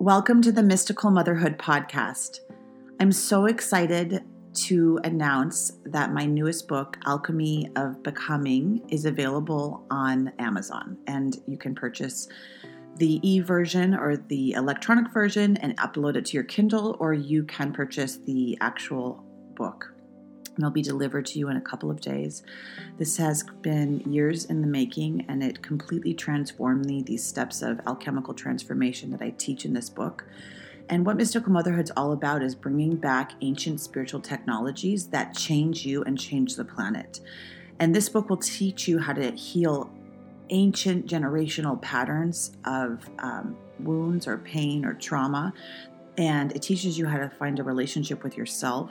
Welcome to the Mystical Motherhood Podcast. I'm so excited to announce that my newest book, Alchemy of Becoming, is available on Amazon, and you can purchase the e-version or the electronic version and upload it to your Kindle, or you can purchase the actual book. It'll be delivered to you in a couple of days. This has been years in the making, and it completely transformed me, these steps of alchemical transformation that I teach in this book. And what Mystical Motherhood's all about is bringing back ancient spiritual technologies that change you and change the planet. And this book will teach you how to heal ancient generational patterns of wounds or pain or trauma. And it teaches you how to find a relationship with yourself.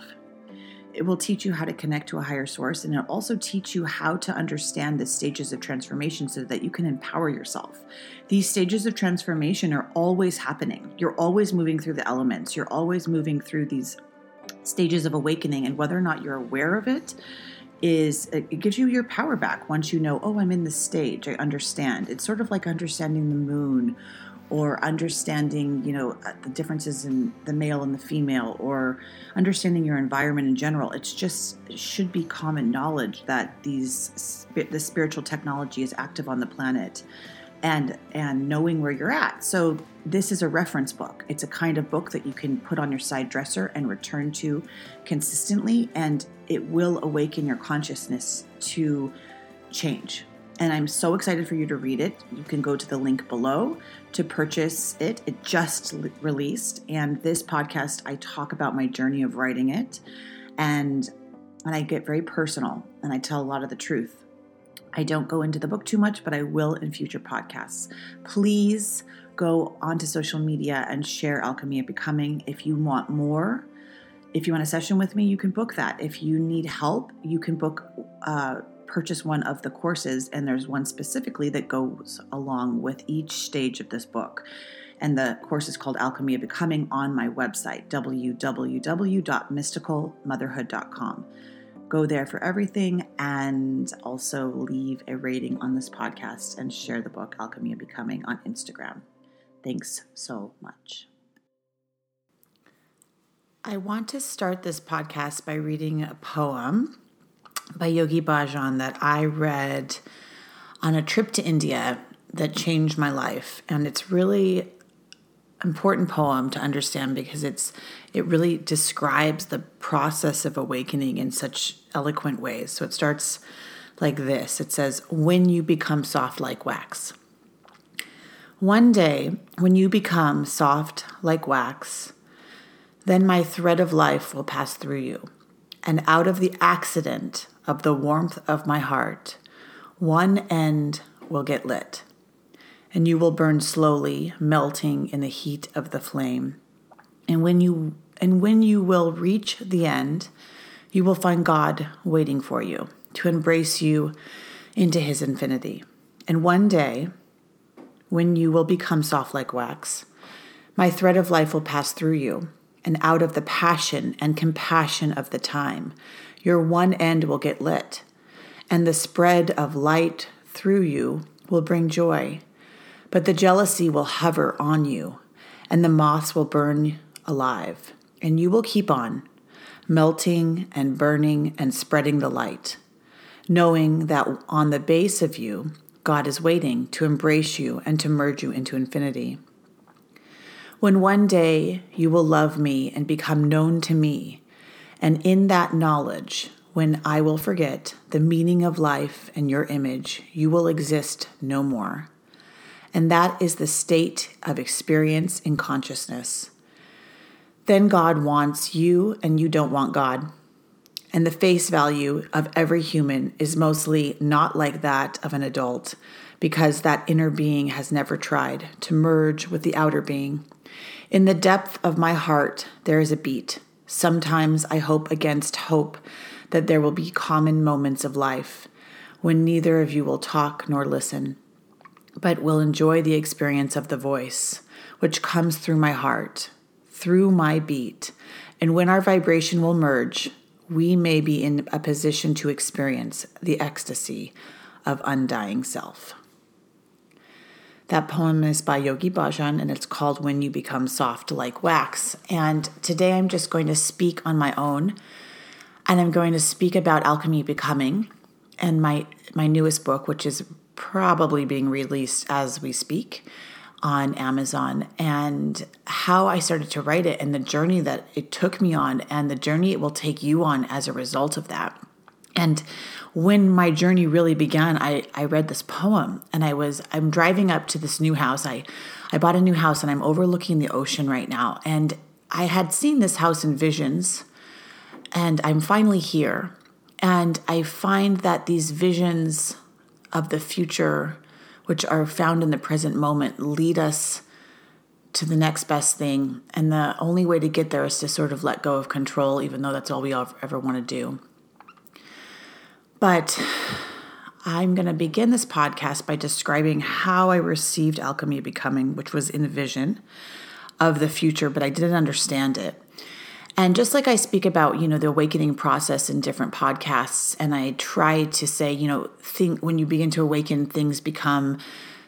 It will teach you how to connect to a higher source, and it'll also teach you how to understand the stages of transformation so that you can empower yourself. These stages of transformation are always happening. You're always moving through the elements. You're always moving through these stages of awakening, and whether or not you're aware of it, it gives you your power back once you know, oh, I'm in this stage, I understand. It's sort of like understanding the moon, or understanding, the differences in the male and the female, or understanding your environment in general. It should be common knowledge that the spiritual technology is active on the planet, and knowing where you're at. So this is a reference book. It's a kind of book that you can put on your side dresser and return to consistently, and it will awaken your consciousness to change. And I'm so excited for you to read it. You can go to the link below to purchase it. It just released. And this podcast, I talk about my journey of writing it. And I get very personal, and I tell a lot of the truth. I don't go into the book too much, but I will in future podcasts. Please go onto social media and share Alchemy of Becoming. If you want more, if you want a session with me, you can book that. If you need help, you can purchase one of the courses, and there's one specifically that goes along with each stage of this book. And the course is called Alchemy of Becoming on my website, www.mysticalmotherhood.com. Go there for everything, and also leave a rating on this podcast and share the book Alchemy of Becoming on Instagram. Thanks so much. I want to start this podcast by reading a poem by Yogi Bhajan that I read on a trip to India that changed my life. And it's really important poem to understand because it really describes the process of awakening in such eloquent ways. So it starts like this. It says, "When you become soft like wax." One day, when you become soft like wax, then my thread of life will pass through you. And out of the accident of the warmth of my heart, one end will get lit, and you will burn slowly, melting in the heat of the flame. And when you will reach the end, you will find God waiting for you to embrace you into his infinity. And one day, when you will become soft like wax, my thread of life will pass through you. And out of the passion and compassion of the time, your one end will get lit, and the spread of light through you will bring joy. But the jealousy will hover on you, and the moths will burn alive, and you will keep on melting and burning and spreading the light, knowing that on the base of you, God is waiting to embrace you and to merge you into infinity. When one day you will love me and become known to me, and in that knowledge, when I will forget the meaning of life and your image, you will exist no more. And that is the state of experience in consciousness. Then God wants you and you don't want God. And the face value of every human is mostly not like that of an adult, because that inner being has never tried to merge with the outer being. In the depth of my heart, there is a beat. Sometimes I hope against hope that there will be common moments of life when neither of you will talk nor listen, but will enjoy the experience of the voice, which comes through my heart, through my beat. And when our vibration will merge, we may be in a position to experience the ecstasy of undying self. That poem is by Yogi Bhajan, and it's called When You Become Soft Like Wax. And today I'm just going to speak on my own, and I'm going to speak about Alchemy Becoming and my newest book, which is probably being released as we speak on Amazon, and how I started to write it and the journey that it took me on and the journey it will take you on as a result of that. And when my journey really began, I read this poem, and I'm driving up to this new house. I bought a new house, and I'm overlooking the ocean right now. And I had seen this house in visions, and I'm finally here. And I find that these visions of the future, which are found in the present moment, lead us to the next best thing. And the only way to get there is to sort of let go of control, even though that's all we ever want to do. But I'm going to begin this podcast by describing how I received Alchemy of Becoming, which was in a vision of the future, but I didn't understand it. And just like I speak about, the awakening process in different podcasts, and I try to say, when you begin to awaken, things become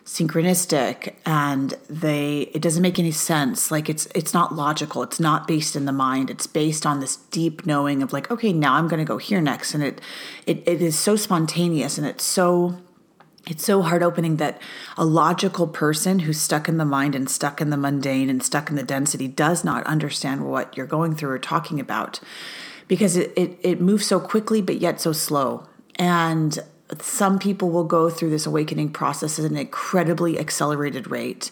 synchronistic, and it doesn't make any sense. Like it's not logical. It's not based in the mind. It's based on this deep knowing of like, okay, now I'm going to go here next. And it is so spontaneous, and it's so heart opening that a logical person who's stuck in the mind and stuck in the mundane and stuck in the density does not understand what you're going through or talking about, because it moves so quickly, but yet so slow. And some people will go through this awakening process at an incredibly accelerated rate.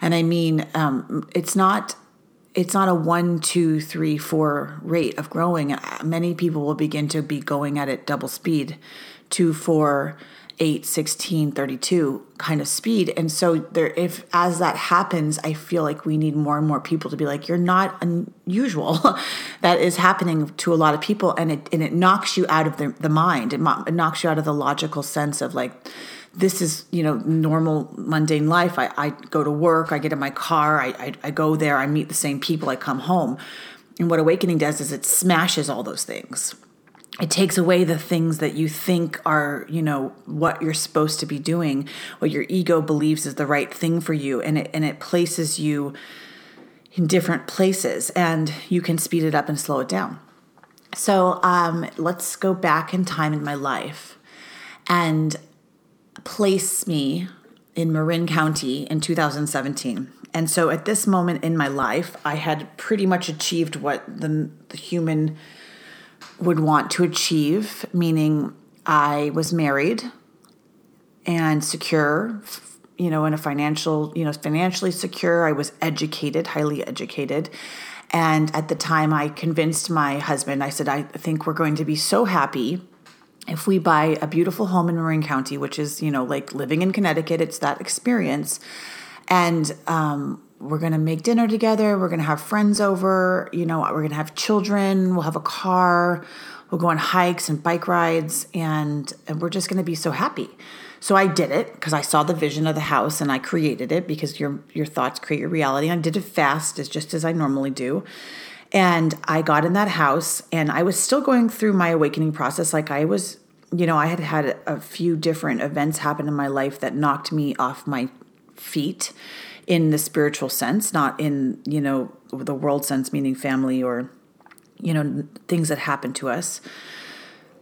And I mean, it's not a 1, 2, 3, 4 rate of growing. Many people will begin to be going at it double speed, 2, 4, 8, 16, 32 kind of speed. And so as that happens, I feel like we need more and more people to be like, you're not unusual. That is happening to a lot of people. And it knocks you out of the mind. It knocks you out of the logical sense of like, this is, normal mundane life. I go to work, I get in my car, I go there, I meet the same people, I come home. And what awakening does is it smashes all those things. It takes away the things that you think are, what you're supposed to be doing, what your ego believes is the right thing for you, and it places you in different places, and you can speed it up and slow it down. So let's go back in time in my life and place me in Marin County in 2017. And so at this moment in my life, I had pretty much achieved what the human would want to achieve, meaning I was married and secure, in a financially secure. I was educated, highly educated. And at the time I convinced my husband, I said, I think we're going to be so happy if we buy a beautiful home in Marin County, which is, like living in Connecticut. It's that experience. And, we're going to make dinner together. We're going to have friends over. We're going to have children. We'll have a car. We'll go on hikes and bike rides. And we're just going to be so happy. So I did it because I saw the vision of the house and I created it, because your thoughts create your reality. And I did it fast, just as I normally do. And I got in that house, and I was still going through my awakening process. Like I was, I had a few different events happen in my life that knocked me off my feet in the spiritual sense, not in, the world sense, meaning family or, things that happened to us.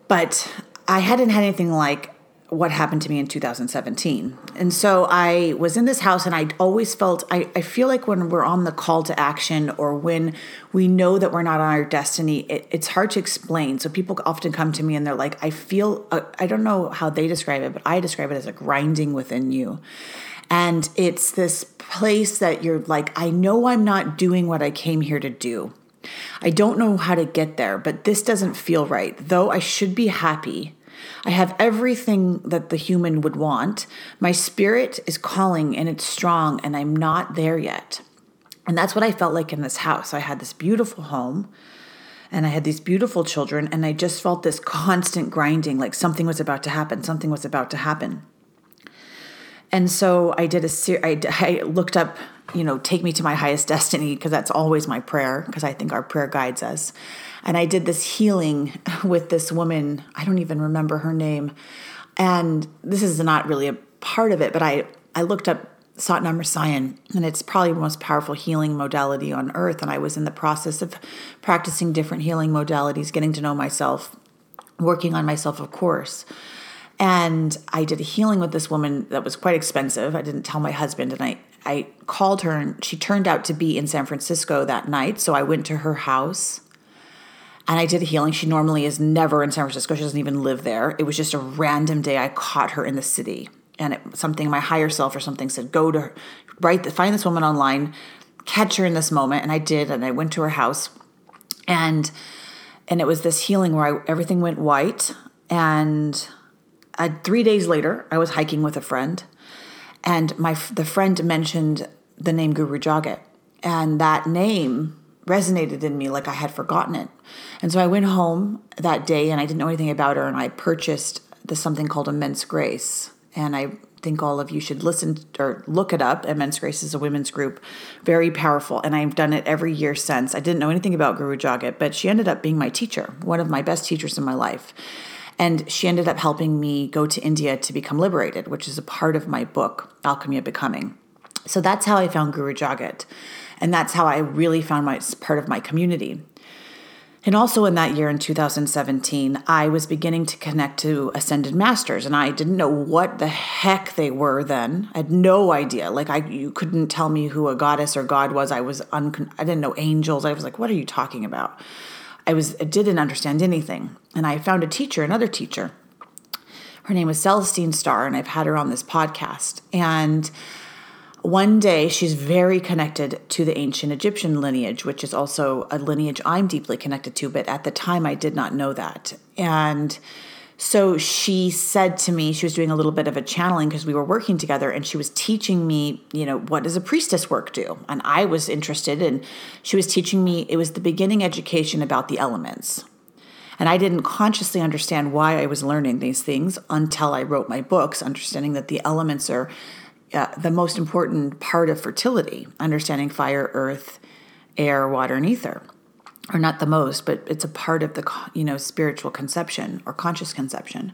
But I hadn't had anything like what happened to me in 2017. And so I was in this house, and I always felt, I feel like when we're on the call to action, or when we know that we're not on our destiny, it's hard to explain. So people often come to me and they're like, I feel, I don't know how they describe it, but I describe it as a grinding within you. And it's this place that you're like, I know I'm not doing what I came here to do. I don't know how to get there, but this doesn't feel right. Though I should be happy, I have everything that the human would want. My spirit is calling, and it's strong, and I'm not there yet. And that's what I felt like in this house. I had this beautiful home, and I had these beautiful children, and I just felt this constant grinding, like something was about to happen. Something was about to happen. And so I did I looked up, take me to my highest destiny, because that's always my prayer, because I think our prayer guides us. And I did this healing with this woman. I don't even remember her name. And this is not really a part of it, but I looked up Satnam Rasayan, and it's probably the most powerful healing modality on earth. And I was in the process of practicing different healing modalities, getting to know myself, working on myself, of course. And I did a healing with this woman that was quite expensive. I didn't tell my husband, and I called her, and she turned out to be in San Francisco that night. So I went to her house and I did a healing. She normally is never in San Francisco. She doesn't even live there. It was just a random day I caught her in the city. And something, my higher self or something said, go to her, find this woman online, catch her in this moment. And I did. And I went to her house, and it was this healing where everything went white. And 3 days later, I was hiking with a friend, and the friend mentioned the name Guru Jagat, and that name resonated in me like I had forgotten it. And so I went home that day, and I didn't know anything about her, and I purchased this something called Immense Grace. And I think all of you should listen or look it up. Immense Grace is a women's group, very powerful. And I've done it every year since. I didn't know anything about Guru Jagat, but she ended up being my teacher, one of my best teachers in my life. And she ended up helping me go to India to become liberated, which is a part of my book, Alchemy of Becoming. So that's how I found Guru Jagat. And that's how I really found my part of my community. And also in that year, in 2017, I was beginning to connect to Ascended Masters, and I didn't know what the heck they were then. I had no idea. Like, you couldn't tell me who a goddess or god was. I didn't know angels. I was like, what are you talking about? I didn't understand anything. And I found a teacher, another teacher. Her name was Celestine Starr, and I've had her on this podcast. And one day, she's very connected to the ancient Egyptian lineage, which is also a lineage I'm deeply connected to, but at the time I did not know that. And so she said to me, she was doing a little bit of a channeling because we were working together, and she was teaching me, what does a priestess work do? And I was interested, and she was teaching me, it was the beginning education about the elements. And I didn't consciously understand why I was learning these things until I wrote my books, understanding that the elements are the most important part of fertility, understanding fire, earth, air, water, and ether, or not the most, but it's a part of the, spiritual conception or conscious conception.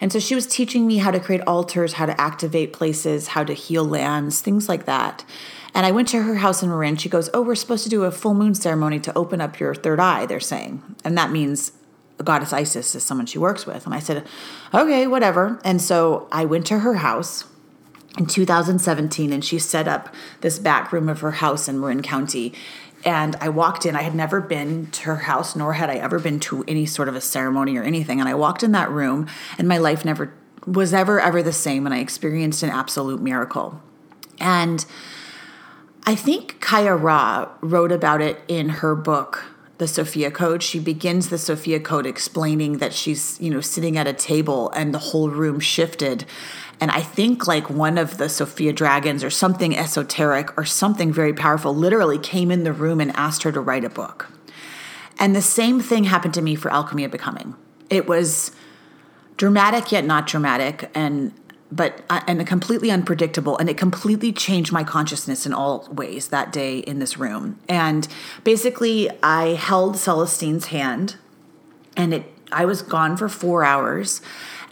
And so she was teaching me how to create altars, how to activate places, how to heal lands, things like that. And I went to her house in Marin. She goes, we're supposed to do a full moon ceremony to open up your third eye, they're saying. And that means goddess Isis is someone she works with. And I said, okay, whatever. And so I went to her house in 2017, and she set up this back room of her house in Marin County. And I walked in. I had never been to her house, nor had I ever been to any sort of a ceremony or anything. And I walked in that room, and my life never was ever the same. And I experienced an absolute miracle. And I think Kaia Ra wrote about it in her book, The Sophia Code. She begins The Sophia Code explaining that she's, sitting at a table, and the whole room shifted. And I think like one of the Sophia dragons or something esoteric or something very powerful literally came in the room and asked her to write a book. And the same thing happened to me for Alchemy of Becoming. It was dramatic yet not dramatic, and completely unpredictable, and it completely changed my consciousness in all ways that day in this room. And basically, I held Celestine's hand, and I was gone for 4 hours,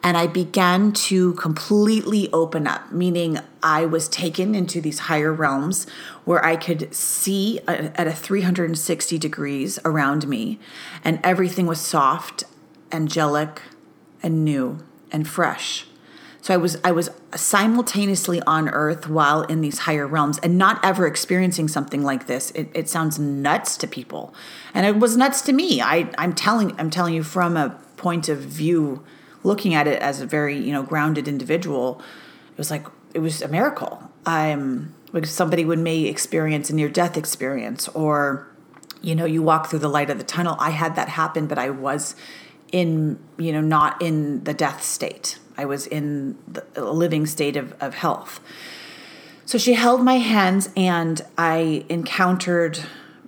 and I began to completely open up, meaning I was taken into these higher realms where I could see at a 360 degrees around me, and everything was soft, angelic, and new, and fresh. So I was simultaneously on earth while in these higher realms, and not ever experiencing something like this. It sounds nuts to people, and it was nuts to me. I'm telling you from a point of view, looking at it as a very, grounded individual, it was a miracle. Somebody may experience a near-death experience, or, you walk through the light of the tunnel. I had that happen, but I was in, not in the death state. I was in a living state of health. So she held my hands, and I encountered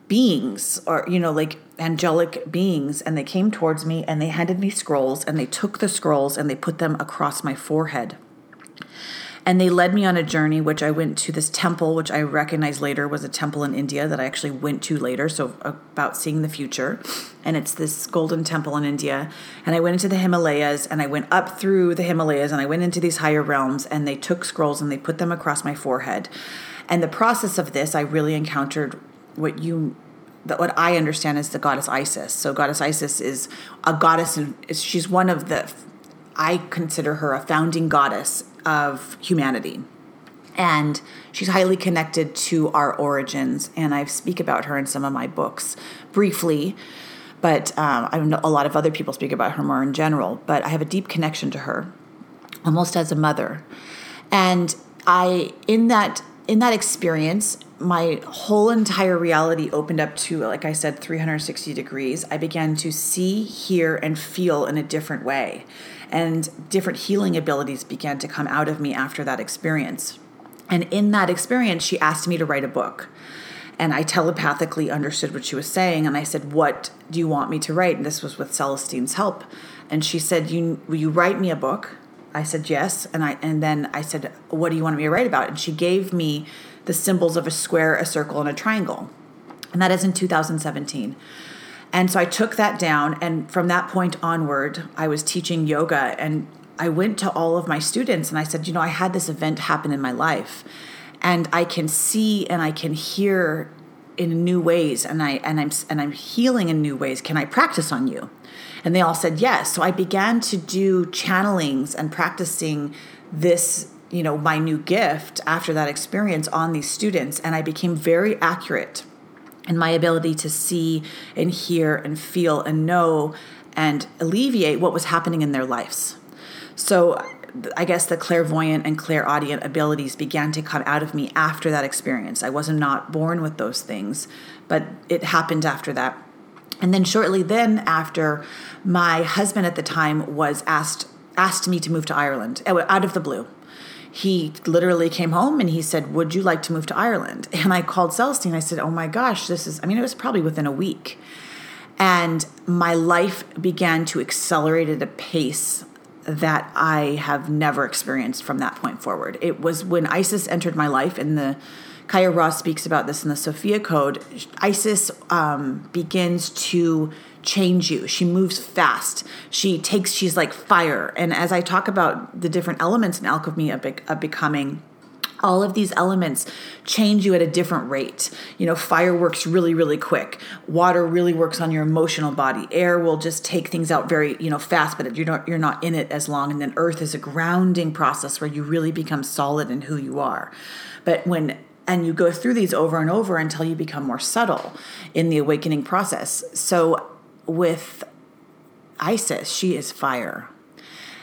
beings, or, angelic beings, and they came towards me, and they handed me scrolls, and they took the scrolls, and they put them across my forehead. And they led me on a journey, which I went to this temple, which I recognized later was a temple in India that I actually went to later. So about seeing the future. And it's this golden temple in India. And I went into the Himalayas, and I went up through the Himalayas, and I went into these higher realms, and they took scrolls and they put them across my forehead. And the process of this, I really encountered what I understand is the goddess Isis. So goddess Isis is a goddess, and she's one of the, I consider her a founding goddess of humanity. And she's highly connected to our origins. And I speak about her in some of my books briefly, but I know a lot of other people speak about her more in general, but I have a deep connection to her, almost as a mother. And I, in that experience, my whole entire reality opened up to, like I said, 360 degrees. I began to see, hear, and feel in a different way. And different healing abilities began to come out of me after that experience. And in that experience, she asked me to write a book. And I telepathically understood what she was saying. And I said, what do you want me to write? And this was with Celestine's help. And she said, will you write me a book? I said, yes. And then I said, what do you want me to write about? And she gave me the symbols of a square, a circle, and a triangle. And that is in 2017. And so I took that down. And from that point onward, I was teaching yoga. And I went to all of my students and I said, I had this event happen in my life. And I can see and I can hear in new ways. And I'm healing in new ways. Can I practice on you? And they all said yes. So I began to do channelings and practicing this, my new gift after that experience on these students. And I became very accurate in my ability to see and hear and feel and know and alleviate what was happening in their lives. So I guess the clairvoyant and clairaudient abilities began to come out of me after that experience. I was not born with those things, but it happened after that. And then shortly then after, my husband at the time was asked me to move to Ireland out of the blue. He literally came home and he said, would you like to move to Ireland? And I called Celestine. I said, oh my gosh, it was probably within a week. And my life began to accelerate at a pace that I have never experienced from that point forward. It was when Isis entered my life, and the Kaia Ra speaks about this in the Sophia Code. Isis begins to change you. She moves fast. She's like fire. And as I talk about the different elements in Alchemy of Becoming, all of these elements change you at a different rate. Fire works really, really quick. Water really works on your emotional body. Air will just take things out very, fast, but you're not in it as long. And then earth is a grounding process where you really become solid in who you are. And you go through these over and over until you become more subtle in the awakening process. So with Isis, she is fire.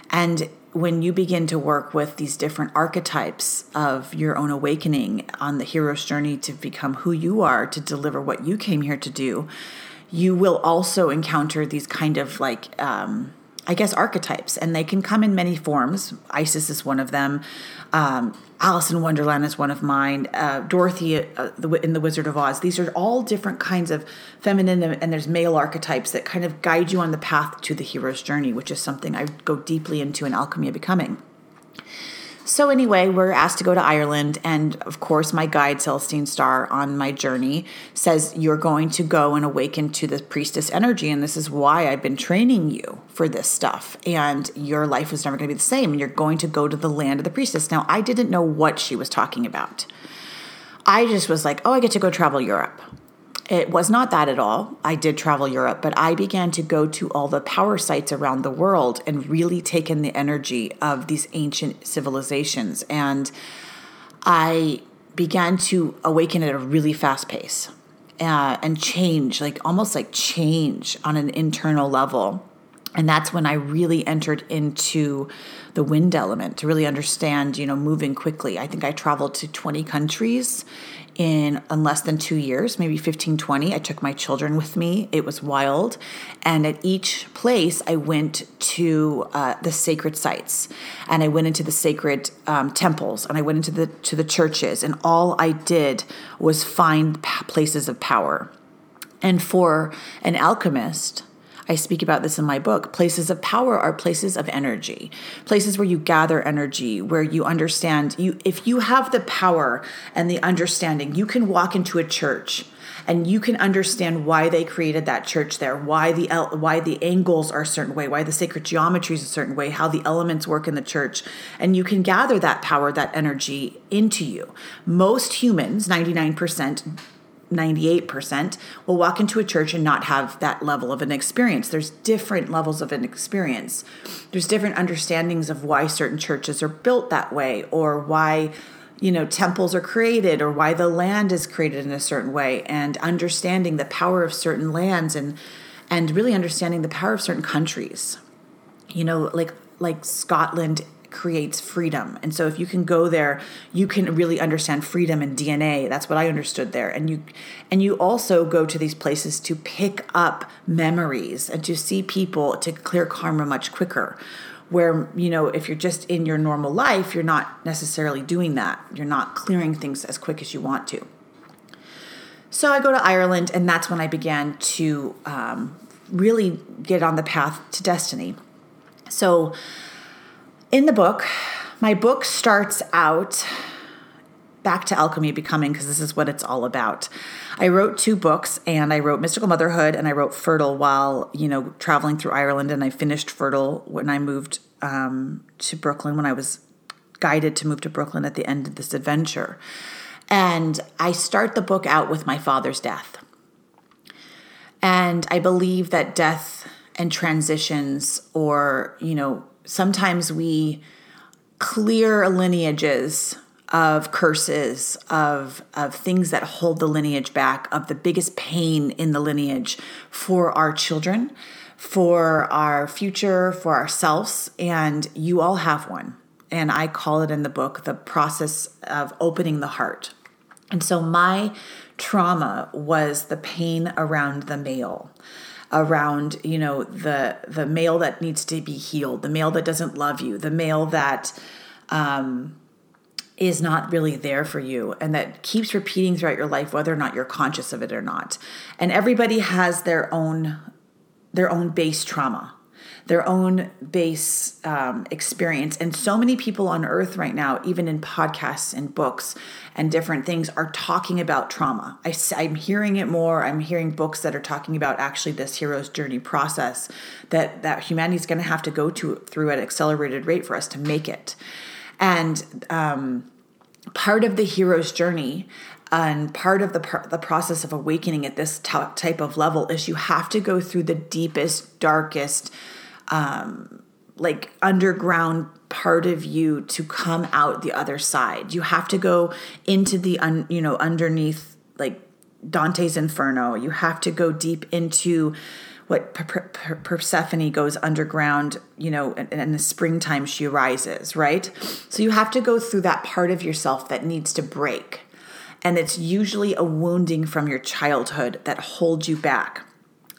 And when you begin to work with these different archetypes of your own awakening on the hero's journey to become who you are, to deliver what you came here to do, you will also encounter these kind of archetypes. And they can come in many forms. Isis is one of them. Alice in Wonderland is one of mine. Dorothy in The Wizard of Oz. These are all different kinds of feminine and there's male archetypes that kind of guide you on the path to the hero's journey, which is something I go deeply into in Alchemy of Becoming. So anyway, we're asked to go to Ireland. And of course, my guide, Celestine Starr, on my journey says, you're going to go and awaken to the priestess energy. And this is why I've been training you for this stuff. And your life is never going to be the same. And you're going to go to the land of the priestess. Now, I didn't know what she was talking about. I just was like, oh, I get to go travel Europe. It was not that at all. I did travel Europe, but I began to go to all the power sites around the world and really take in the energy of these ancient civilizations. And I began to awaken at a really fast pace and change, almost change on an internal level. And that's when I really entered into the wind element to really understand, moving quickly. I think I traveled to 20 countries in less than 2 years, maybe 15, 20. I took my children with me. It was wild. And at each place, I went to the sacred sites. And I went into the sacred temples. And I went into the churches. And all I did was find places of power. And for an alchemist, I speak about this in my book. Places of power are places of energy, places where you gather energy, where you understand. If you have the power and the understanding, you can walk into a church and you can understand why they created that church there, why the angles are a certain way, why the sacred geometry is a certain way, how the elements work in the church. And you can gather that power, that energy into you. Most humans, 99%, 98% will walk into a church and not have that level of an experience. There's different levels of an experience. There's different understandings of why certain churches are built that way, or why temples are created, or why the land is created in a certain way, and understanding the power of certain lands and really understanding the power of certain countries. Like Scotland creates freedom. And so if you can go there, you can really understand freedom and DNA. That's what I understood there. And you also go to these places to pick up memories and to see people, to clear karma much quicker. Where, if you're just in your normal life, you're not necessarily doing that. You're not clearing things as quick as you want to. So I go to Ireland, and that's when I began to really get on the path to destiny. So in the book, my book starts out back to Alchemy of Becoming, because this is what it's all about. I wrote two books, and I wrote Mystical Motherhood, and I wrote Fertile while, traveling through Ireland, and I finished Fertile when I moved to Brooklyn, when I was guided to move to Brooklyn at the end of this adventure. And I start the book out with my father's death. And I believe that death and transitions, or, sometimes we clear lineages of curses, of things that hold the lineage back, of the biggest pain in the lineage for our children, for our future, for ourselves. And you all have one. And I call it in the book, the process of opening the heart. And so my trauma was the pain around the male, around, the male that needs to be healed, the male that doesn't love you, the male that, is not really there for you, and that keeps repeating throughout your life, whether or not you're conscious of it or not. And everybody has their own base trauma, their own base experience. And so many people on earth right now, even in podcasts and books and different things, are talking about trauma. I'm hearing it more. I'm hearing books that are talking about actually this hero's journey process that humanity's going to have to go through at an accelerated rate for us to make it. And part of the hero's journey and part of the process of awakening at this type of level is you have to go through the deepest, darkest, underground part of you to come out the other side. You have to go into the, underneath, like Dante's Inferno. You have to go deep into what Persephone goes underground, and in the springtime she rises, right? So you have to go through that part of yourself that needs to break. And it's usually a wounding from your childhood that holds you back.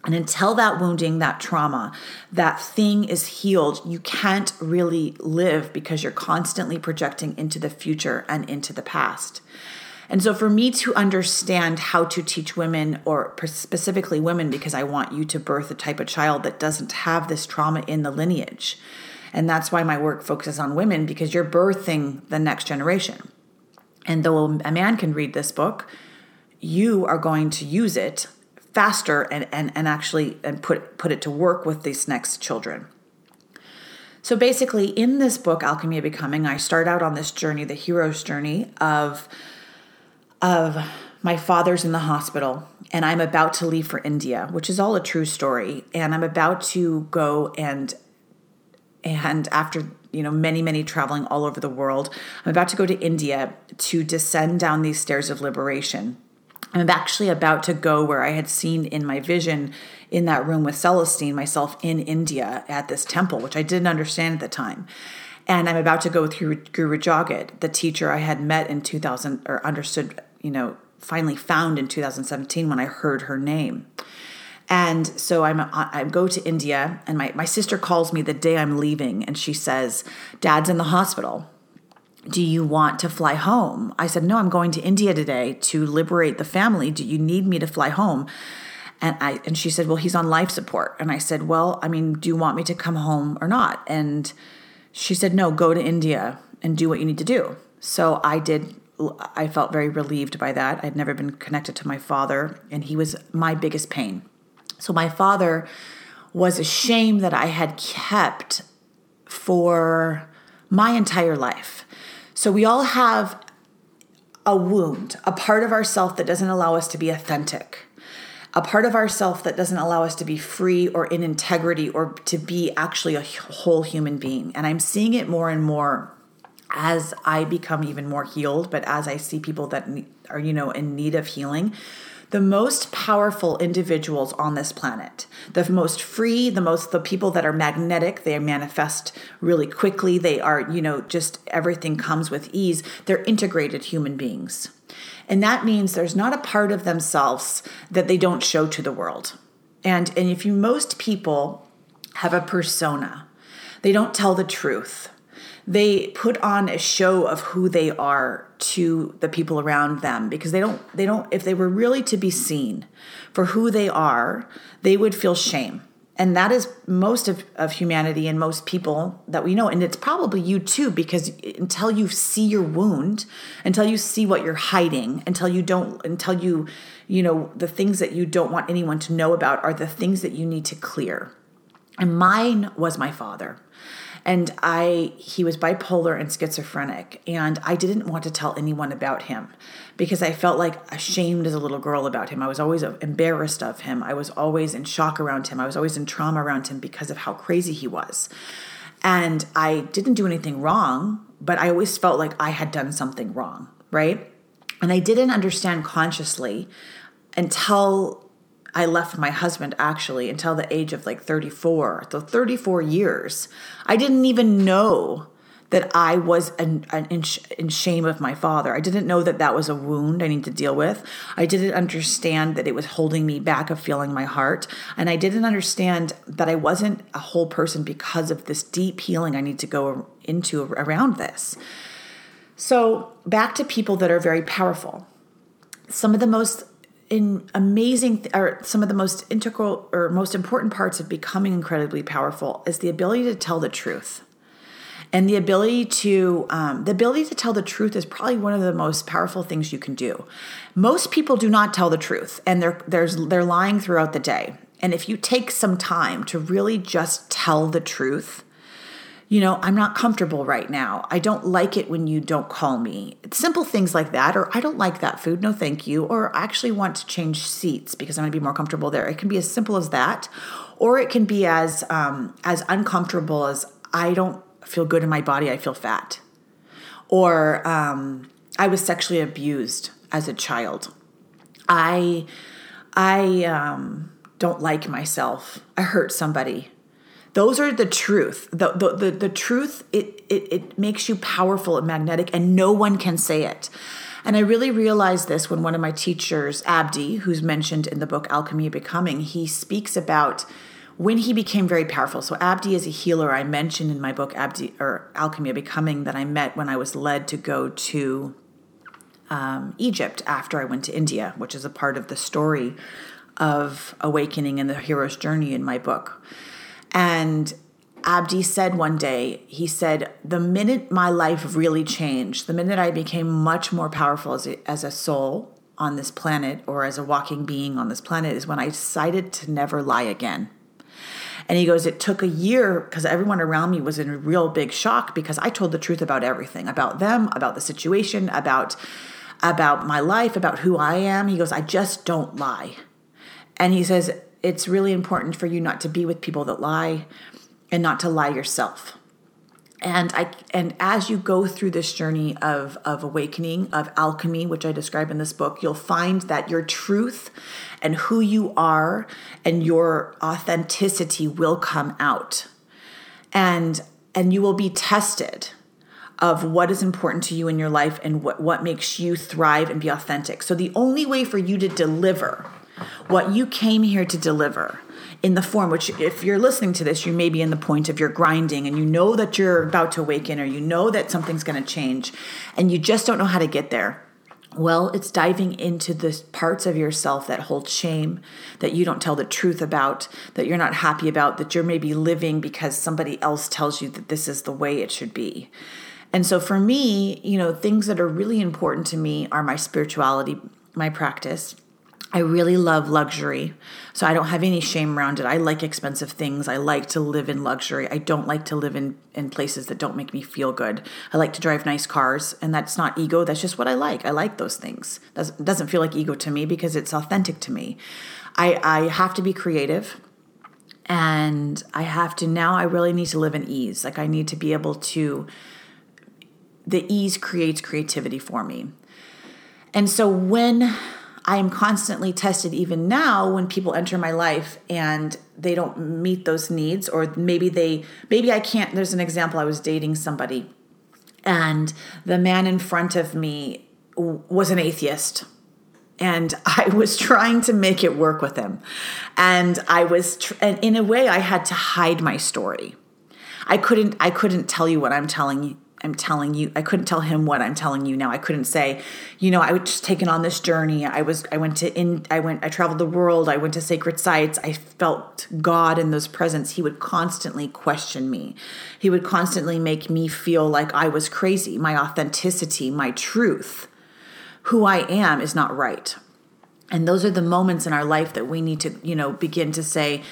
And until that wounding, that trauma, that thing is healed, you can't really live because you're constantly projecting into the future and into the past. And so for me to understand how to teach women, or specifically women, because I want you to birth a type of child that doesn't have this trauma in the lineage. And that's why my work focuses on women, because you're birthing the next generation. And though a man can read this book, you are going to use it faster and actually put it to work with these next children. So basically in this book, Alchemy of Becoming, I start out on this journey, the hero's journey of my father's in the hospital, and I'm about to leave for India, which is all a true story. And I'm about to go and after, many, many traveling all over the world, I'm about to go to India to descend down these stairs of liberation. I'm actually about to go where I had seen in my vision in that room with Celestine, myself in India at this temple, which I didn't understand at the time. And I'm about to go through Guru Jagat, the teacher I had met in 2000 or understood, finally found in 2017 when I heard her name. And so I go to India, and my sister calls me the day I'm leaving, and she says, "Dad's in the hospital. Do you want to fly home?" I said, "No, I'm going to India today to liberate the family. Do you need me to fly home?" And she said, well, he's on life support. And I said, well, I mean, do you want me to come home or not? And she said, no, go to India and do what you need to do. So I did. I felt very relieved by that. I'd never been connected to my father, and he was my biggest pain. So my father was a shame that I had kept for my entire life. So we all have a wound, a part of ourself that doesn't allow us to be authentic, a part of ourself that doesn't allow us to be free or in integrity or to be actually a whole human being. And I'm seeing it more and more as I become even more healed, but as I see people that are, you know, in need of healing. The most powerful individuals on this planet, the most free, the people that are magnetic, they manifest really quickly. They are, you know, just everything comes with ease. They're integrated human beings. And that means there's not a part of themselves that they don't show to the world. And if you, most people have a persona, they don't tell the truth. They put on a show of who they are to the people around them because they don't, if they were really to be seen for who they are, they would feel shame. And that is most of humanity and most people that we know. And it's probably you too, because until you see your wound, until you see what you're hiding, until you, the things that you don't want anyone to know about are the things that you need to clear. And mine was my father. And he was bipolar and schizophrenic, and I didn't want to tell anyone about him because I felt like ashamed as a little girl about him. I was always embarrassed of him. I was always in shock around him. I was always in trauma around him because of how crazy he was. And I didn't do anything wrong, but I always felt like I had done something wrong, right? And I didn't understand consciously until I left my husband, actually, until the age of like 34. So 34 years, I didn't even know that I was in shame of my father. I didn't know that that was a wound I need to deal with. I didn't understand that it was holding me back of feeling my heart. And I didn't understand that I wasn't a whole person because of this deep healing I need to go into around this. So back to people that are very powerful. Some of the most integral or most important parts of becoming incredibly powerful is the ability to tell the truth, and the ability to tell the truth is probably one of the most powerful things you can do. Most people do not tell the truth, and they're lying throughout the day. And if you take some time to really just tell the truth, you know, I'm not comfortable right now. I don't like it when you don't call me. It's simple things like that, or I don't like that food, no thank you, or I actually want to change seats because I'm going to be more comfortable there. It can be as simple as that, or it can be as uncomfortable as I don't feel good in my body, I feel fat, or I was sexually abused as a child. I don't like myself. I hurt somebody. Those are the truth. The truth, it makes you powerful and magnetic, and no one can say it. And I really realized this when one of my teachers, Abdi, who's mentioned in the book Alchemy of Becoming, he speaks about when he became very powerful. So Abdi is a healer I mentioned in my book Abdi or Alchemy of Becoming that I met when I was led to go to Egypt after I went to India, which is a part of the story of awakening and the hero's journey in my book. And Abdi said one day, he said, the minute my life really changed, the minute I became much more powerful as a soul on this planet or as a walking being on this planet is when I decided to never lie again. And he goes, it took a year because everyone around me was in real big shock because I told the truth about everything, about them, about the situation, about my life, about who I am. He goes, I just don't lie. And he says, it's really important for you not to be with people that lie and not to lie yourself. And as you go through this journey of awakening, of alchemy, which I describe in this book, you'll find that your truth and who you are and your authenticity will come out. And you will be tested of what is important to you in your life and what makes you thrive and be authentic. So the only way for you to deliver what you came here to deliver in the form, which if you're listening to this, you may be in the point of your grinding and you know that you're about to awaken or you know that something's going to change and you just don't know how to get there. Well, it's diving into the parts of yourself that hold shame, that you don't tell the truth about, that you're not happy about, that you're maybe living because somebody else tells you that this is the way it should be. And so for me, you know, things that are really important to me are my spirituality, my practice. I really love luxury, so I don't have any shame around it. I like expensive things. I like to live in luxury. I don't like to live in places that don't make me feel good. I like to drive nice cars, and that's not ego. That's just what I like. I like those things. It doesn't feel like ego to me because it's authentic to me. I have to be creative, and I really need to live in ease. Like I need to be able to, the ease creates creativity for me. And so when I am constantly tested even now when people enter my life and they don't meet those needs, or maybe I can't. There's an example. I was dating somebody and the man in front of me was an atheist and I was trying to make it work with him. And and in a way I had to hide my story. I couldn't tell you what I'm telling you, I couldn't tell him what I'm telling you now. I couldn't say, you know, I was just taken on this journey. I traveled the world. I went to sacred sites. I felt God in those presence. He would constantly question me. He would constantly make me feel like I was crazy. My authenticity, my truth, who I am is not right. And those are the moments in our life that we need to, you know, begin to say,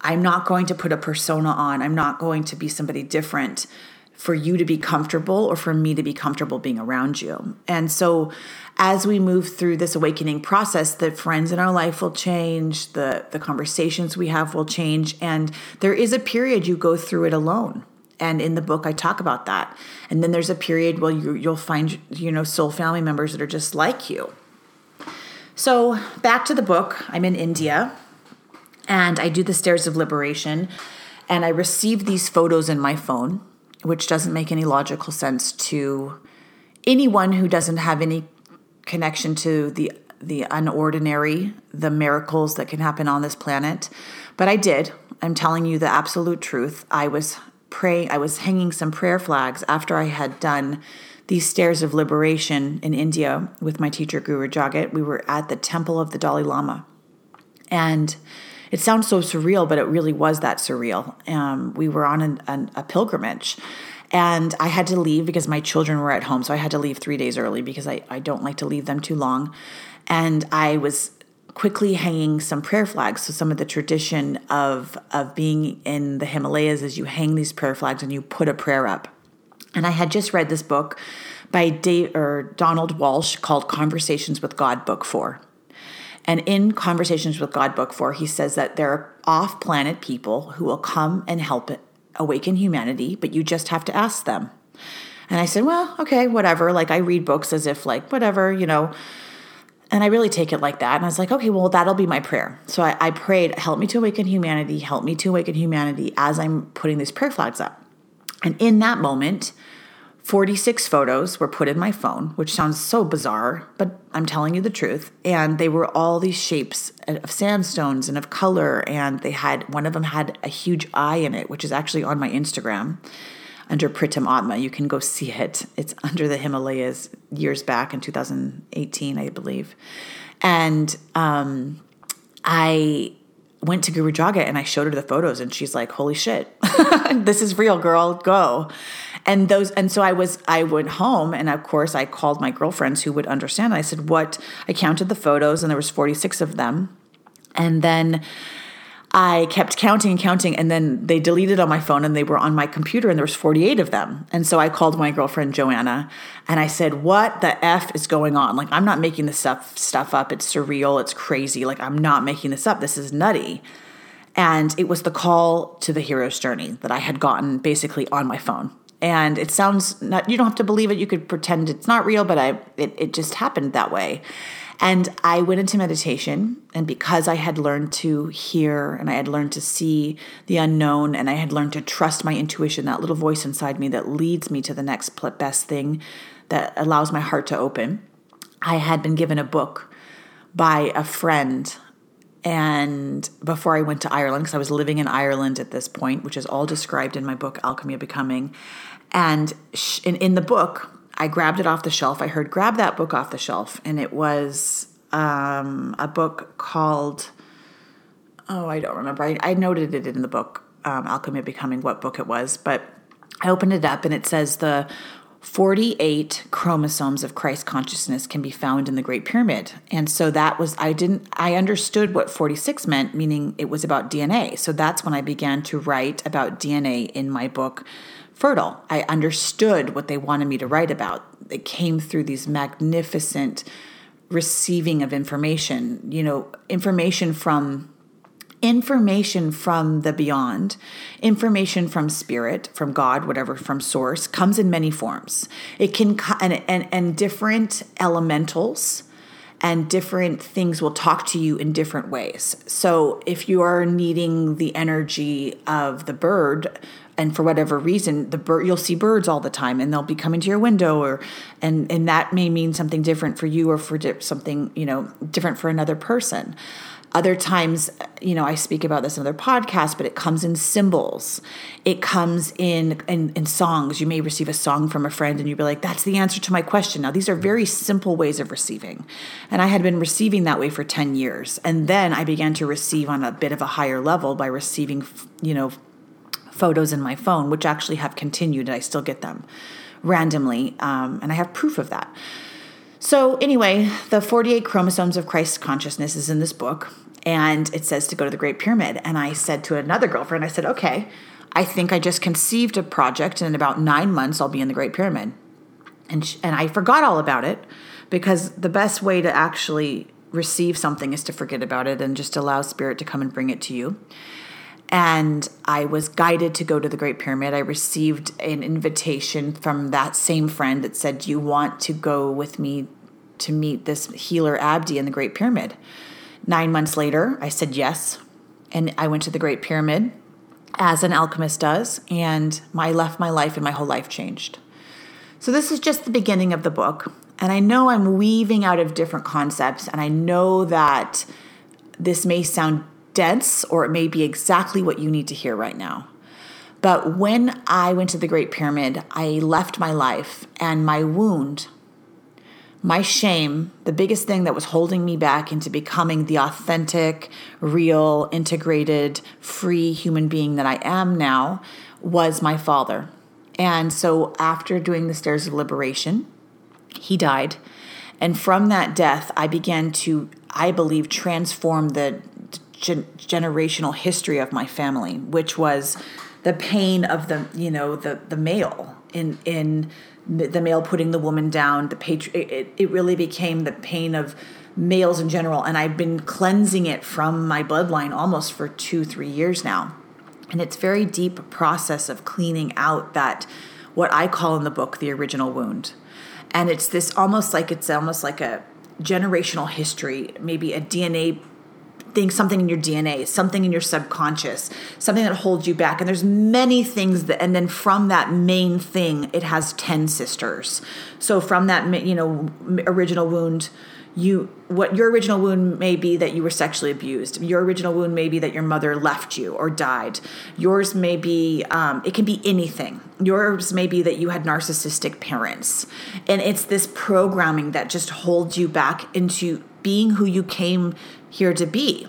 I'm not going to put a persona on. I'm not going to be somebody different for you to be comfortable or for me to be comfortable being around you. And so as we move through this awakening process, the friends in our life will change, the conversations we have will change, and there is a period you go through it alone. And in the book, I talk about that. And then there's a period where you'll find, you know, soul family members that are just like you. So back to the book, I'm in India, and I do the Stairs of Liberation, and I receive these photos in my phone, which doesn't make any logical sense to anyone who doesn't have any connection to the unordinary, the miracles that can happen on this planet. But I did. I'm telling you the absolute truth. I was hanging some prayer flags after I had done these Stairs of Liberation in India with my teacher, Guru Jagat. We were at the temple of the Dalai Lama. And it sounds so surreal, but it really was that surreal. We were on a pilgrimage, and I had to leave because my children were at home. So I had to leave 3 days early because I don't like to leave them too long. And I was quickly hanging some prayer flags. So some of the tradition of being in the Himalayas is you hang these prayer flags and you put a prayer up. And I had just read this book by Donald Walsh called Conversations with God Book 4. And in Conversations with God Book 4, he says that there are off-planet people who will come and help awaken humanity, but you just have to ask them. And I said, well, okay, whatever. Like I read books as if like, whatever, you know, and I really take it like that. And I was like, okay, well, that'll be my prayer. So I prayed, help me to awaken humanity as I'm putting these prayer flags up. And in that moment, 46 photos were put in my phone, which sounds so bizarre, but I'm telling you the truth. And they were all these shapes of sandstones and of color. And one of them had a huge eye in it, which is actually on my Instagram under Pritam Atma. You can go see it. It's under the Himalayas years back in 2018, I believe. And I went to Guru Jagat and I showed her the photos and she's like, holy shit, this is real, girl, go. And so I went home and of course I called my girlfriends who would understand. I said, I counted the photos and there was 46 of them. And then I kept counting. And then they deleted on my phone and they were on my computer and there was 48 of them. And so I called my girlfriend, Joanna, and I said, what the F is going on? Like, I'm not making this stuff up. It's surreal. It's crazy. Like, I'm not making this up. This is nutty. And it was the call to the hero's journey that I had gotten basically on my phone. And it sounds not, you don't have to believe it. You could pretend it's not real, but it just happened that way. And I went into meditation, and because I had learned to hear and I had learned to see the unknown and I had learned to trust my intuition, that little voice inside me that leads me to the next best thing that allows my heart to open, I had been given a book by a friend. And before I went to Ireland, because I was living in Ireland at this point, which is all described in my book, Alchemy of Becoming. And in the book, I grabbed it off the shelf. I heard, grab that book off the shelf. And it was a book called, I don't remember. I noted it in the book, Alchemy of Becoming, what book it was. But I opened it up and it says the 48 chromosomes of Christ consciousness can be found in the Great Pyramid. And so that was, I understood what 46 meant, meaning it was about DNA. So that's when I began to write about DNA in my book, Fertile. I understood what they wanted me to write about. It came through these magnificent receiving of information, information from the beyond, information from spirit, from God, whatever, from source, comes in many forms. It can, and different elementals and different things will talk to you in different ways. So if you are needing the energy of the bird, and for whatever reason, you'll see birds all the time, and they'll be coming to your window, and that may mean something different for you, or for something different for another person. Other times, I speak about this in other podcasts, but it comes in symbols. It comes in songs. You may receive a song from a friend and you'll be like, that's the answer to my question. Now, these are very simple ways of receiving. And I had been receiving that way for 10 years. And then I began to receive on a bit of a higher level by receiving, photos in my phone, which actually have continued. And I still get them randomly. And I have proof of that. So anyway, the 48 chromosomes of Christ consciousness is in this book, and it says to go to the Great Pyramid. And I said to another girlfriend, I said, okay, I think I just conceived a project, and in about 9 months, I'll be in the Great Pyramid. And I forgot all about it, because the best way to actually receive something is to forget about it and just allow spirit to come and bring it to you. And I was guided to go to the Great Pyramid. I received an invitation from that same friend that said, do you want to go with me to meet this healer Abdi in the Great Pyramid? 9 months later, I said yes. And I went to the Great Pyramid, as an alchemist does. And I left my life, and my whole life changed. So this is just the beginning of the book. And I know I'm weaving out of different concepts. And I know that this may sound dense, or it may be exactly what you need to hear right now. But when I went to the Great Pyramid, I left my life, and my wound, my shame, the biggest thing that was holding me back into becoming the authentic, real, integrated, free human being that I am now, was my father. And so after doing the Stairs of Liberation, he died. And from that death, I began to, I believe, transform the generational history of my family, which was the pain of the male in the male putting the woman down. It really became the pain of males in general, and I've been cleansing it from my bloodline almost for 2-3 years now, and it's very deep process of cleaning out that, what I call in the book, the original wound. And it's this almost like a generational history, maybe a DNA thing, something in your DNA, something in your subconscious, something that holds you back. And there's many things that, and then from that main thing, it has 10 sisters. So from that, original wound, your original wound may be that you were sexually abused. Your original wound may be that your mother left you or died. Yours may be, it can be anything. Yours may be that you had narcissistic parents. And it's this programming that just holds you back into being who you came here to be.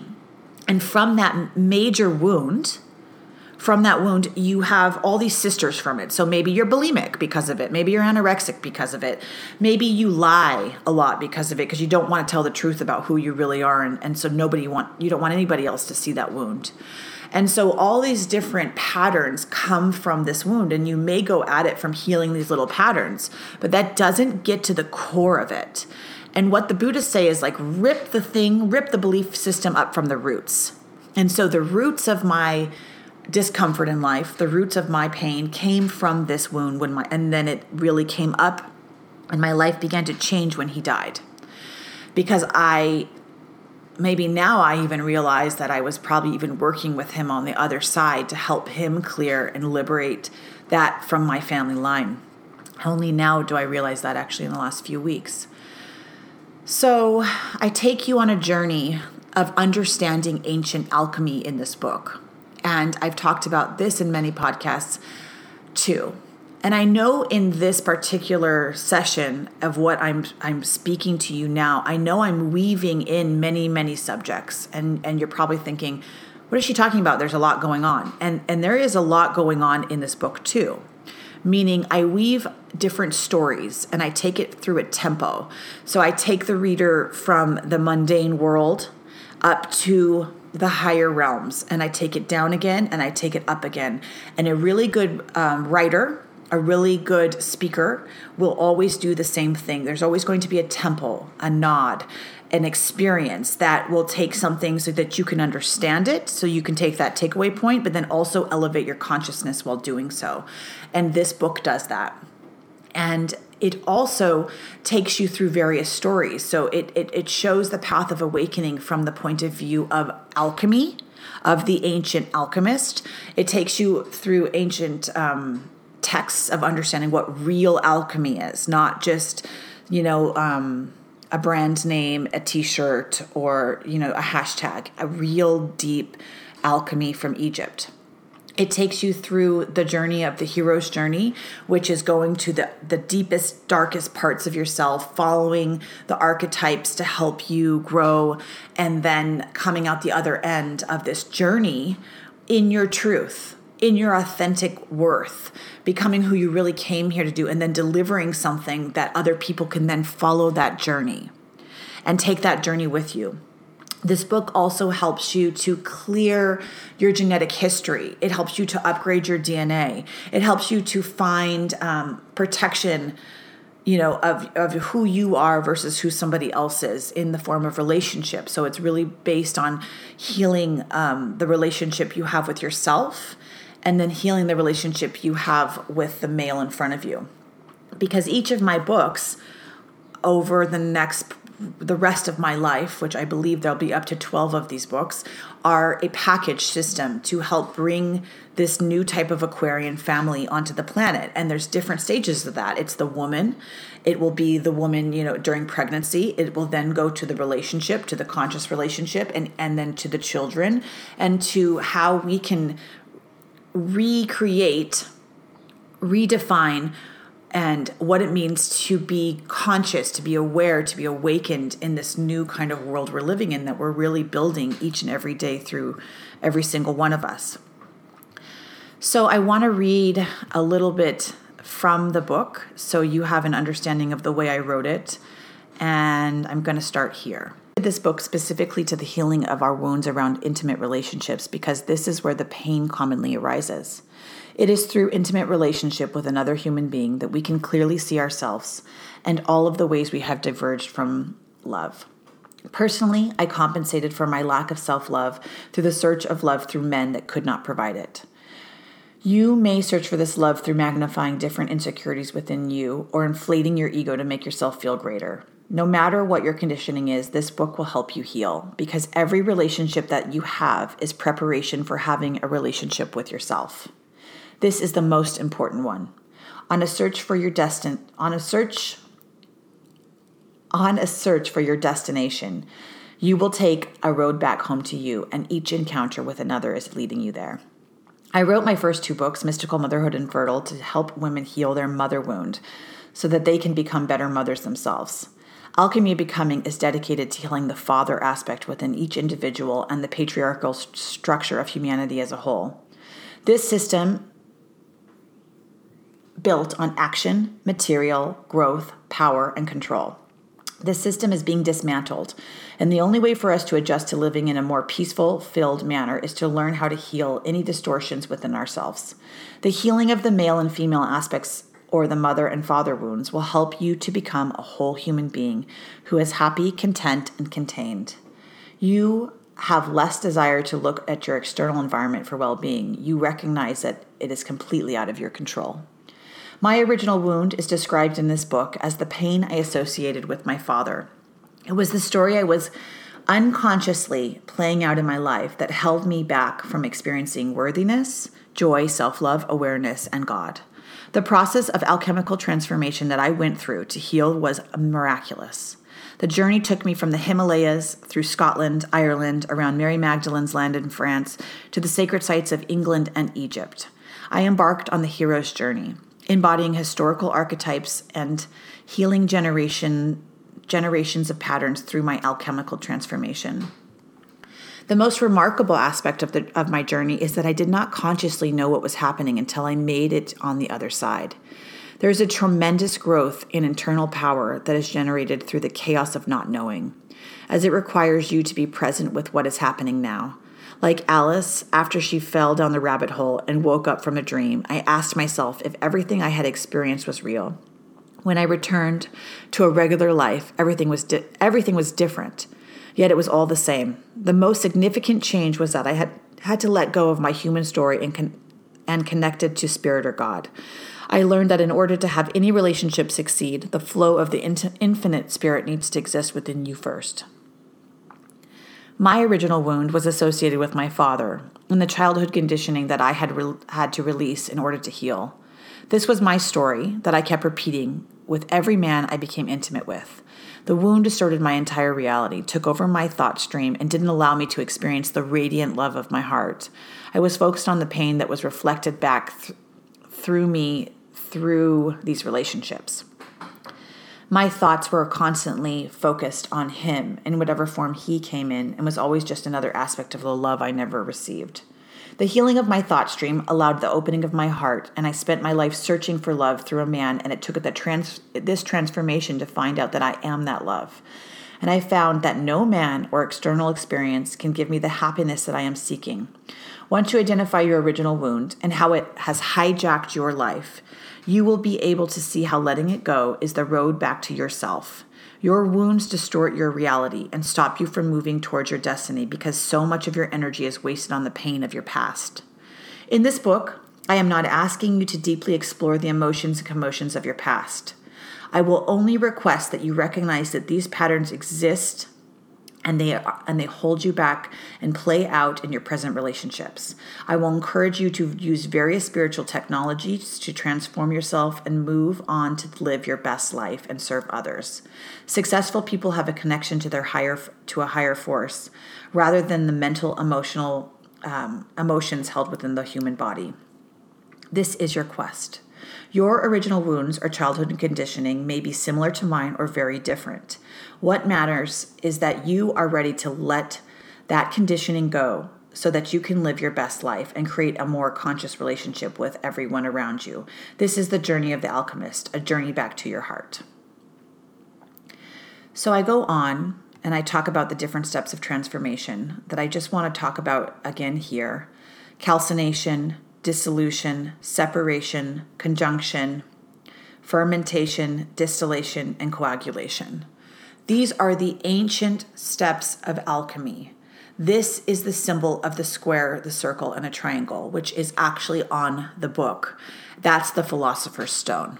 And from that major wound, you have all these sisters from it. So maybe you're bulimic because of it. Maybe you're anorexic because of it. Maybe you lie a lot because of it, because you don't want to tell the truth about who you really are. And so you don't want anybody else to see that wound. And so all these different patterns come from this wound, and you may go at it from healing these little patterns, but that doesn't get to the core of it. And what the Buddhists say is, like, rip the belief system up from the roots. And so the roots of my discomfort in life, the roots of my pain, came from this wound and then it really came up, and my life began to change when he died. Because maybe now I even realize that I was probably even working with him on the other side to help him clear and liberate that from my family line. Only now do I realize that, actually, in the last few weeks. So I take you on a journey of understanding ancient alchemy in this book. And I've talked about this in many podcasts too. And I know in this particular session of what I'm speaking to you now, I know I'm weaving in many, many subjects. And you're probably thinking, what is she talking about? There's a lot going on. And there is a lot going on in this book too. Meaning I weave different stories and I take it through a tempo. So I take the reader from the mundane world up to the higher realms, and I take it down again and I take it up again. And a really good writer, a really good speaker will always do the same thing. There's always going to be a tempo, a nod, an experience that will take something so that you can understand it, so you can take that takeaway point, but then also elevate your consciousness while doing so. And this book does that. And it also takes you through various stories. So it shows the path of awakening from the point of view of alchemy, of the ancient alchemist. It takes you through ancient texts of understanding what real alchemy is, not just, a brand name, a t-shirt, or, a hashtag, a real deep alchemy from Egypt. It takes you through the journey of the hero's journey, which is going to the deepest, darkest parts of yourself, following the archetypes to help you grow, and then coming out the other end of this journey in your truth, in your authentic worth, becoming who you really came here to do, and then delivering something that other people can then follow that journey and take that journey with you. This book also helps you to clear your genetic history. It helps you to upgrade your DNA. It helps you to find protection, of who you are versus who somebody else is in the form of relationship. So it's really based on healing the relationship you have with yourself, and then healing the relationship you have with the male in front of you. Because each of my books over the rest of my life, which I believe there'll be up to 12 of these books, are a package system to help bring this new type of Aquarian family onto the planet. And there's different stages of that. It's the woman. It will be the woman, during pregnancy. It will then go to the relationship, to the conscious relationship, and then to the children, and to how we can recreate, redefine, and what it means to be conscious, to be aware, to be awakened in this new kind of world we're living in, that we're really building each and every day through every single one of us. So I want to read a little bit from the book so you have an understanding of the way I wrote it. And I'm going to start here. This book specifically to the healing of our wounds around intimate relationships, because this is where the pain commonly arises. It is through intimate relationship with another human being that we can clearly see ourselves and all of the ways we have diverged from love. Personally, I compensated for my lack of self-love through the search of love through men that could not provide it. You may search for this love through magnifying different insecurities within you or inflating your ego to make yourself feel greater. No matter what your conditioning is, this book will help you heal, because every relationship that you have is preparation for having a relationship with yourself. This is the most important one. On a search for your destination, you will take a road back home to you, and each encounter with another is leading you there. I wrote my first two books, Mystical Motherhood and Fertile, to help women heal their mother wound so that they can become better mothers themselves. Alchemy of Becoming is dedicated to healing the father aspect within each individual and the patriarchal structure of humanity as a whole. This system, built on action, material, growth, power, and control. This system is being dismantled, and the only way for us to adjust to living in a more peaceful, filled manner is to learn how to heal any distortions within ourselves. The healing of the male and female aspects or the mother and father wounds will help you to become a whole human being who is happy, content, and contained. You have less desire to look at your external environment for well-being. You recognize that it is completely out of your control. My original wound is described in this book as the pain I associated with my father. It was the story I was unconsciously playing out in my life that held me back from experiencing worthiness, joy, self-love, awareness, and God. The process of alchemical transformation that I went through to heal was miraculous. The journey took me from the Himalayas through Scotland, Ireland, around Mary Magdalene's land in France, to the sacred sites of England and Egypt. I embarked on the hero's journey. embodying historical archetypes and healing generations of patterns through my alchemical transformation. The most remarkable aspect of my journey is that I did not consciously know what was happening until I made it on the other side. There is a tremendous growth in internal power that is generated through the chaos of not knowing, as it requires you to be present with what is happening now. Like Alice, after she fell down the rabbit hole and woke up from a dream, I asked myself if everything I had experienced was real. When I returned to a regular life, everything was different, yet it was all the same. The most significant change was that I had to let go of my human story and connected to spirit or God. I learned that in order to have any relationship succeed, the flow of the infinite spirit needs to exist within you first. My original wound was associated with my father and the childhood conditioning that I had to release in order to heal. This was my story that I kept repeating with every man I became intimate with. The wound distorted my entire reality, took over my thought stream, and didn't allow me to experience the radiant love of my heart. I was focused on the pain that was reflected back through me through these relationships. My thoughts were constantly focused on him in whatever form he came in and was always just another aspect of the love I never received. The healing of my thought stream allowed the opening of my heart, and I spent my life searching for love through a man, and it took this transformation to find out that I am that love. And I found that no man or external experience can give me the happiness that I am seeking. Once you identify your original wound and how it has hijacked your life, you will be able to see how letting it go is the road back to yourself. Your wounds distort your reality and stop you from moving towards your destiny because so much of your energy is wasted on the pain of your past. In this book, I am not asking you to deeply explore the emotions and commotions of your past. I will only request that you recognize that these patterns exist and they hold you back and play out in your present relationships. I will encourage you to use various spiritual technologies to transform yourself and move on to live your best life and serve others. Successful people have a connection to a higher force rather than the mental, emotional emotions held within the human body. This is your quest. Your original wounds or childhood conditioning may be similar to mine or very different. What matters is that you are ready to let that conditioning go so that you can live your best life and create a more conscious relationship with everyone around you. This is the journey of the alchemist, a journey back to your heart. So I go on and I talk about the different steps of transformation that I just want to talk about again here. Calcination, dissolution, separation, conjunction, fermentation, distillation, and coagulation. These are the ancient steps of alchemy. This is the symbol of the square, the circle, and a triangle, which is actually on the book. That's the philosopher's stone.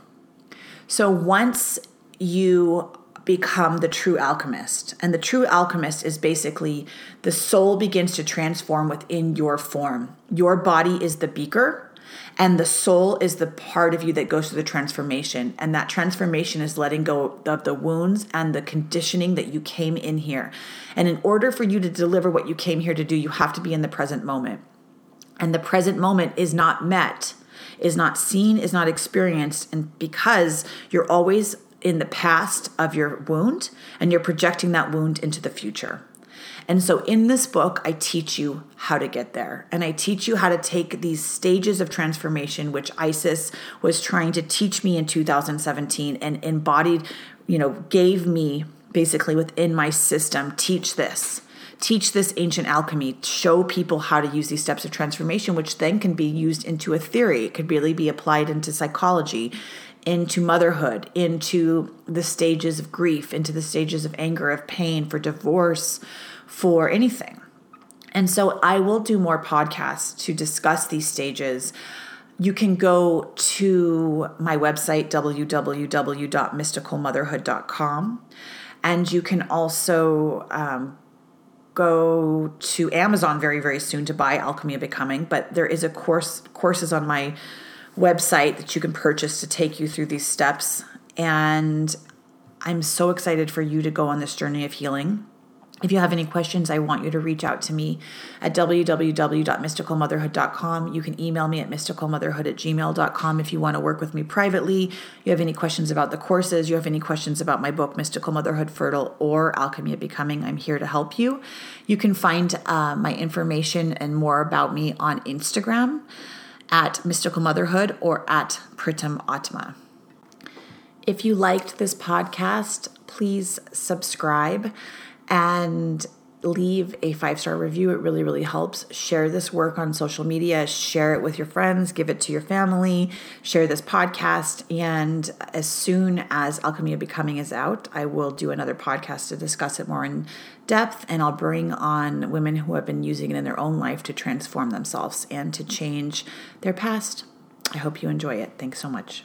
So once you become the true alchemist, and the true alchemist is basically the soul begins to transform within your form. Your body is the beaker, and the soul is the part of you that goes through the transformation. And that transformation is letting go of the wounds and the conditioning that you came in here. And in order for you to deliver what you came here to do, you have to be in the present moment. And the present moment is not met, is not seen, is not experienced. And because you're always in the past of your wound, and you're projecting that wound into the future. And so in this book, I teach you how to get there. And I teach you how to take these stages of transformation, which Isis was trying to teach me in 2017 and embodied, gave me basically within my system, teach this ancient alchemy, show people how to use these steps of transformation, which then can be used into a theory. It could really be applied into psychology, into motherhood, into the stages of grief, into the stages of anger, of pain, for divorce, for anything. And so I will do more podcasts to discuss these stages. You can go to my website, www.mysticalmotherhood.com. And you can also go to Amazon very, very soon to buy Alchemy of Becoming. But there is a courses on my website that you can purchase to take you through these steps. And I'm so excited for you to go on this journey of healing. If you have any questions, I want you to reach out to me at www.mysticalmotherhood.com. You can email me at mysticalmotherhood@gmail.com if you want to work with me privately. You have any questions about the courses, you have any questions about my book, Mystical Motherhood, Fertile, or Alchemy of Becoming, I'm here to help you. You can find my information and more about me on Instagram at Mystical Motherhood or at Pritam Atma. If you liked this podcast, please subscribe and leave a 5-star review. It really, really helps. Share this work on social media. Share it with your friends. Give it to your family. Share this podcast. And as soon as Alchemy of Becoming is out, I will do another podcast to discuss it more in depth. And I'll bring on women who have been using it in their own life to transform themselves and to change their past. I hope you enjoy it. Thanks so much.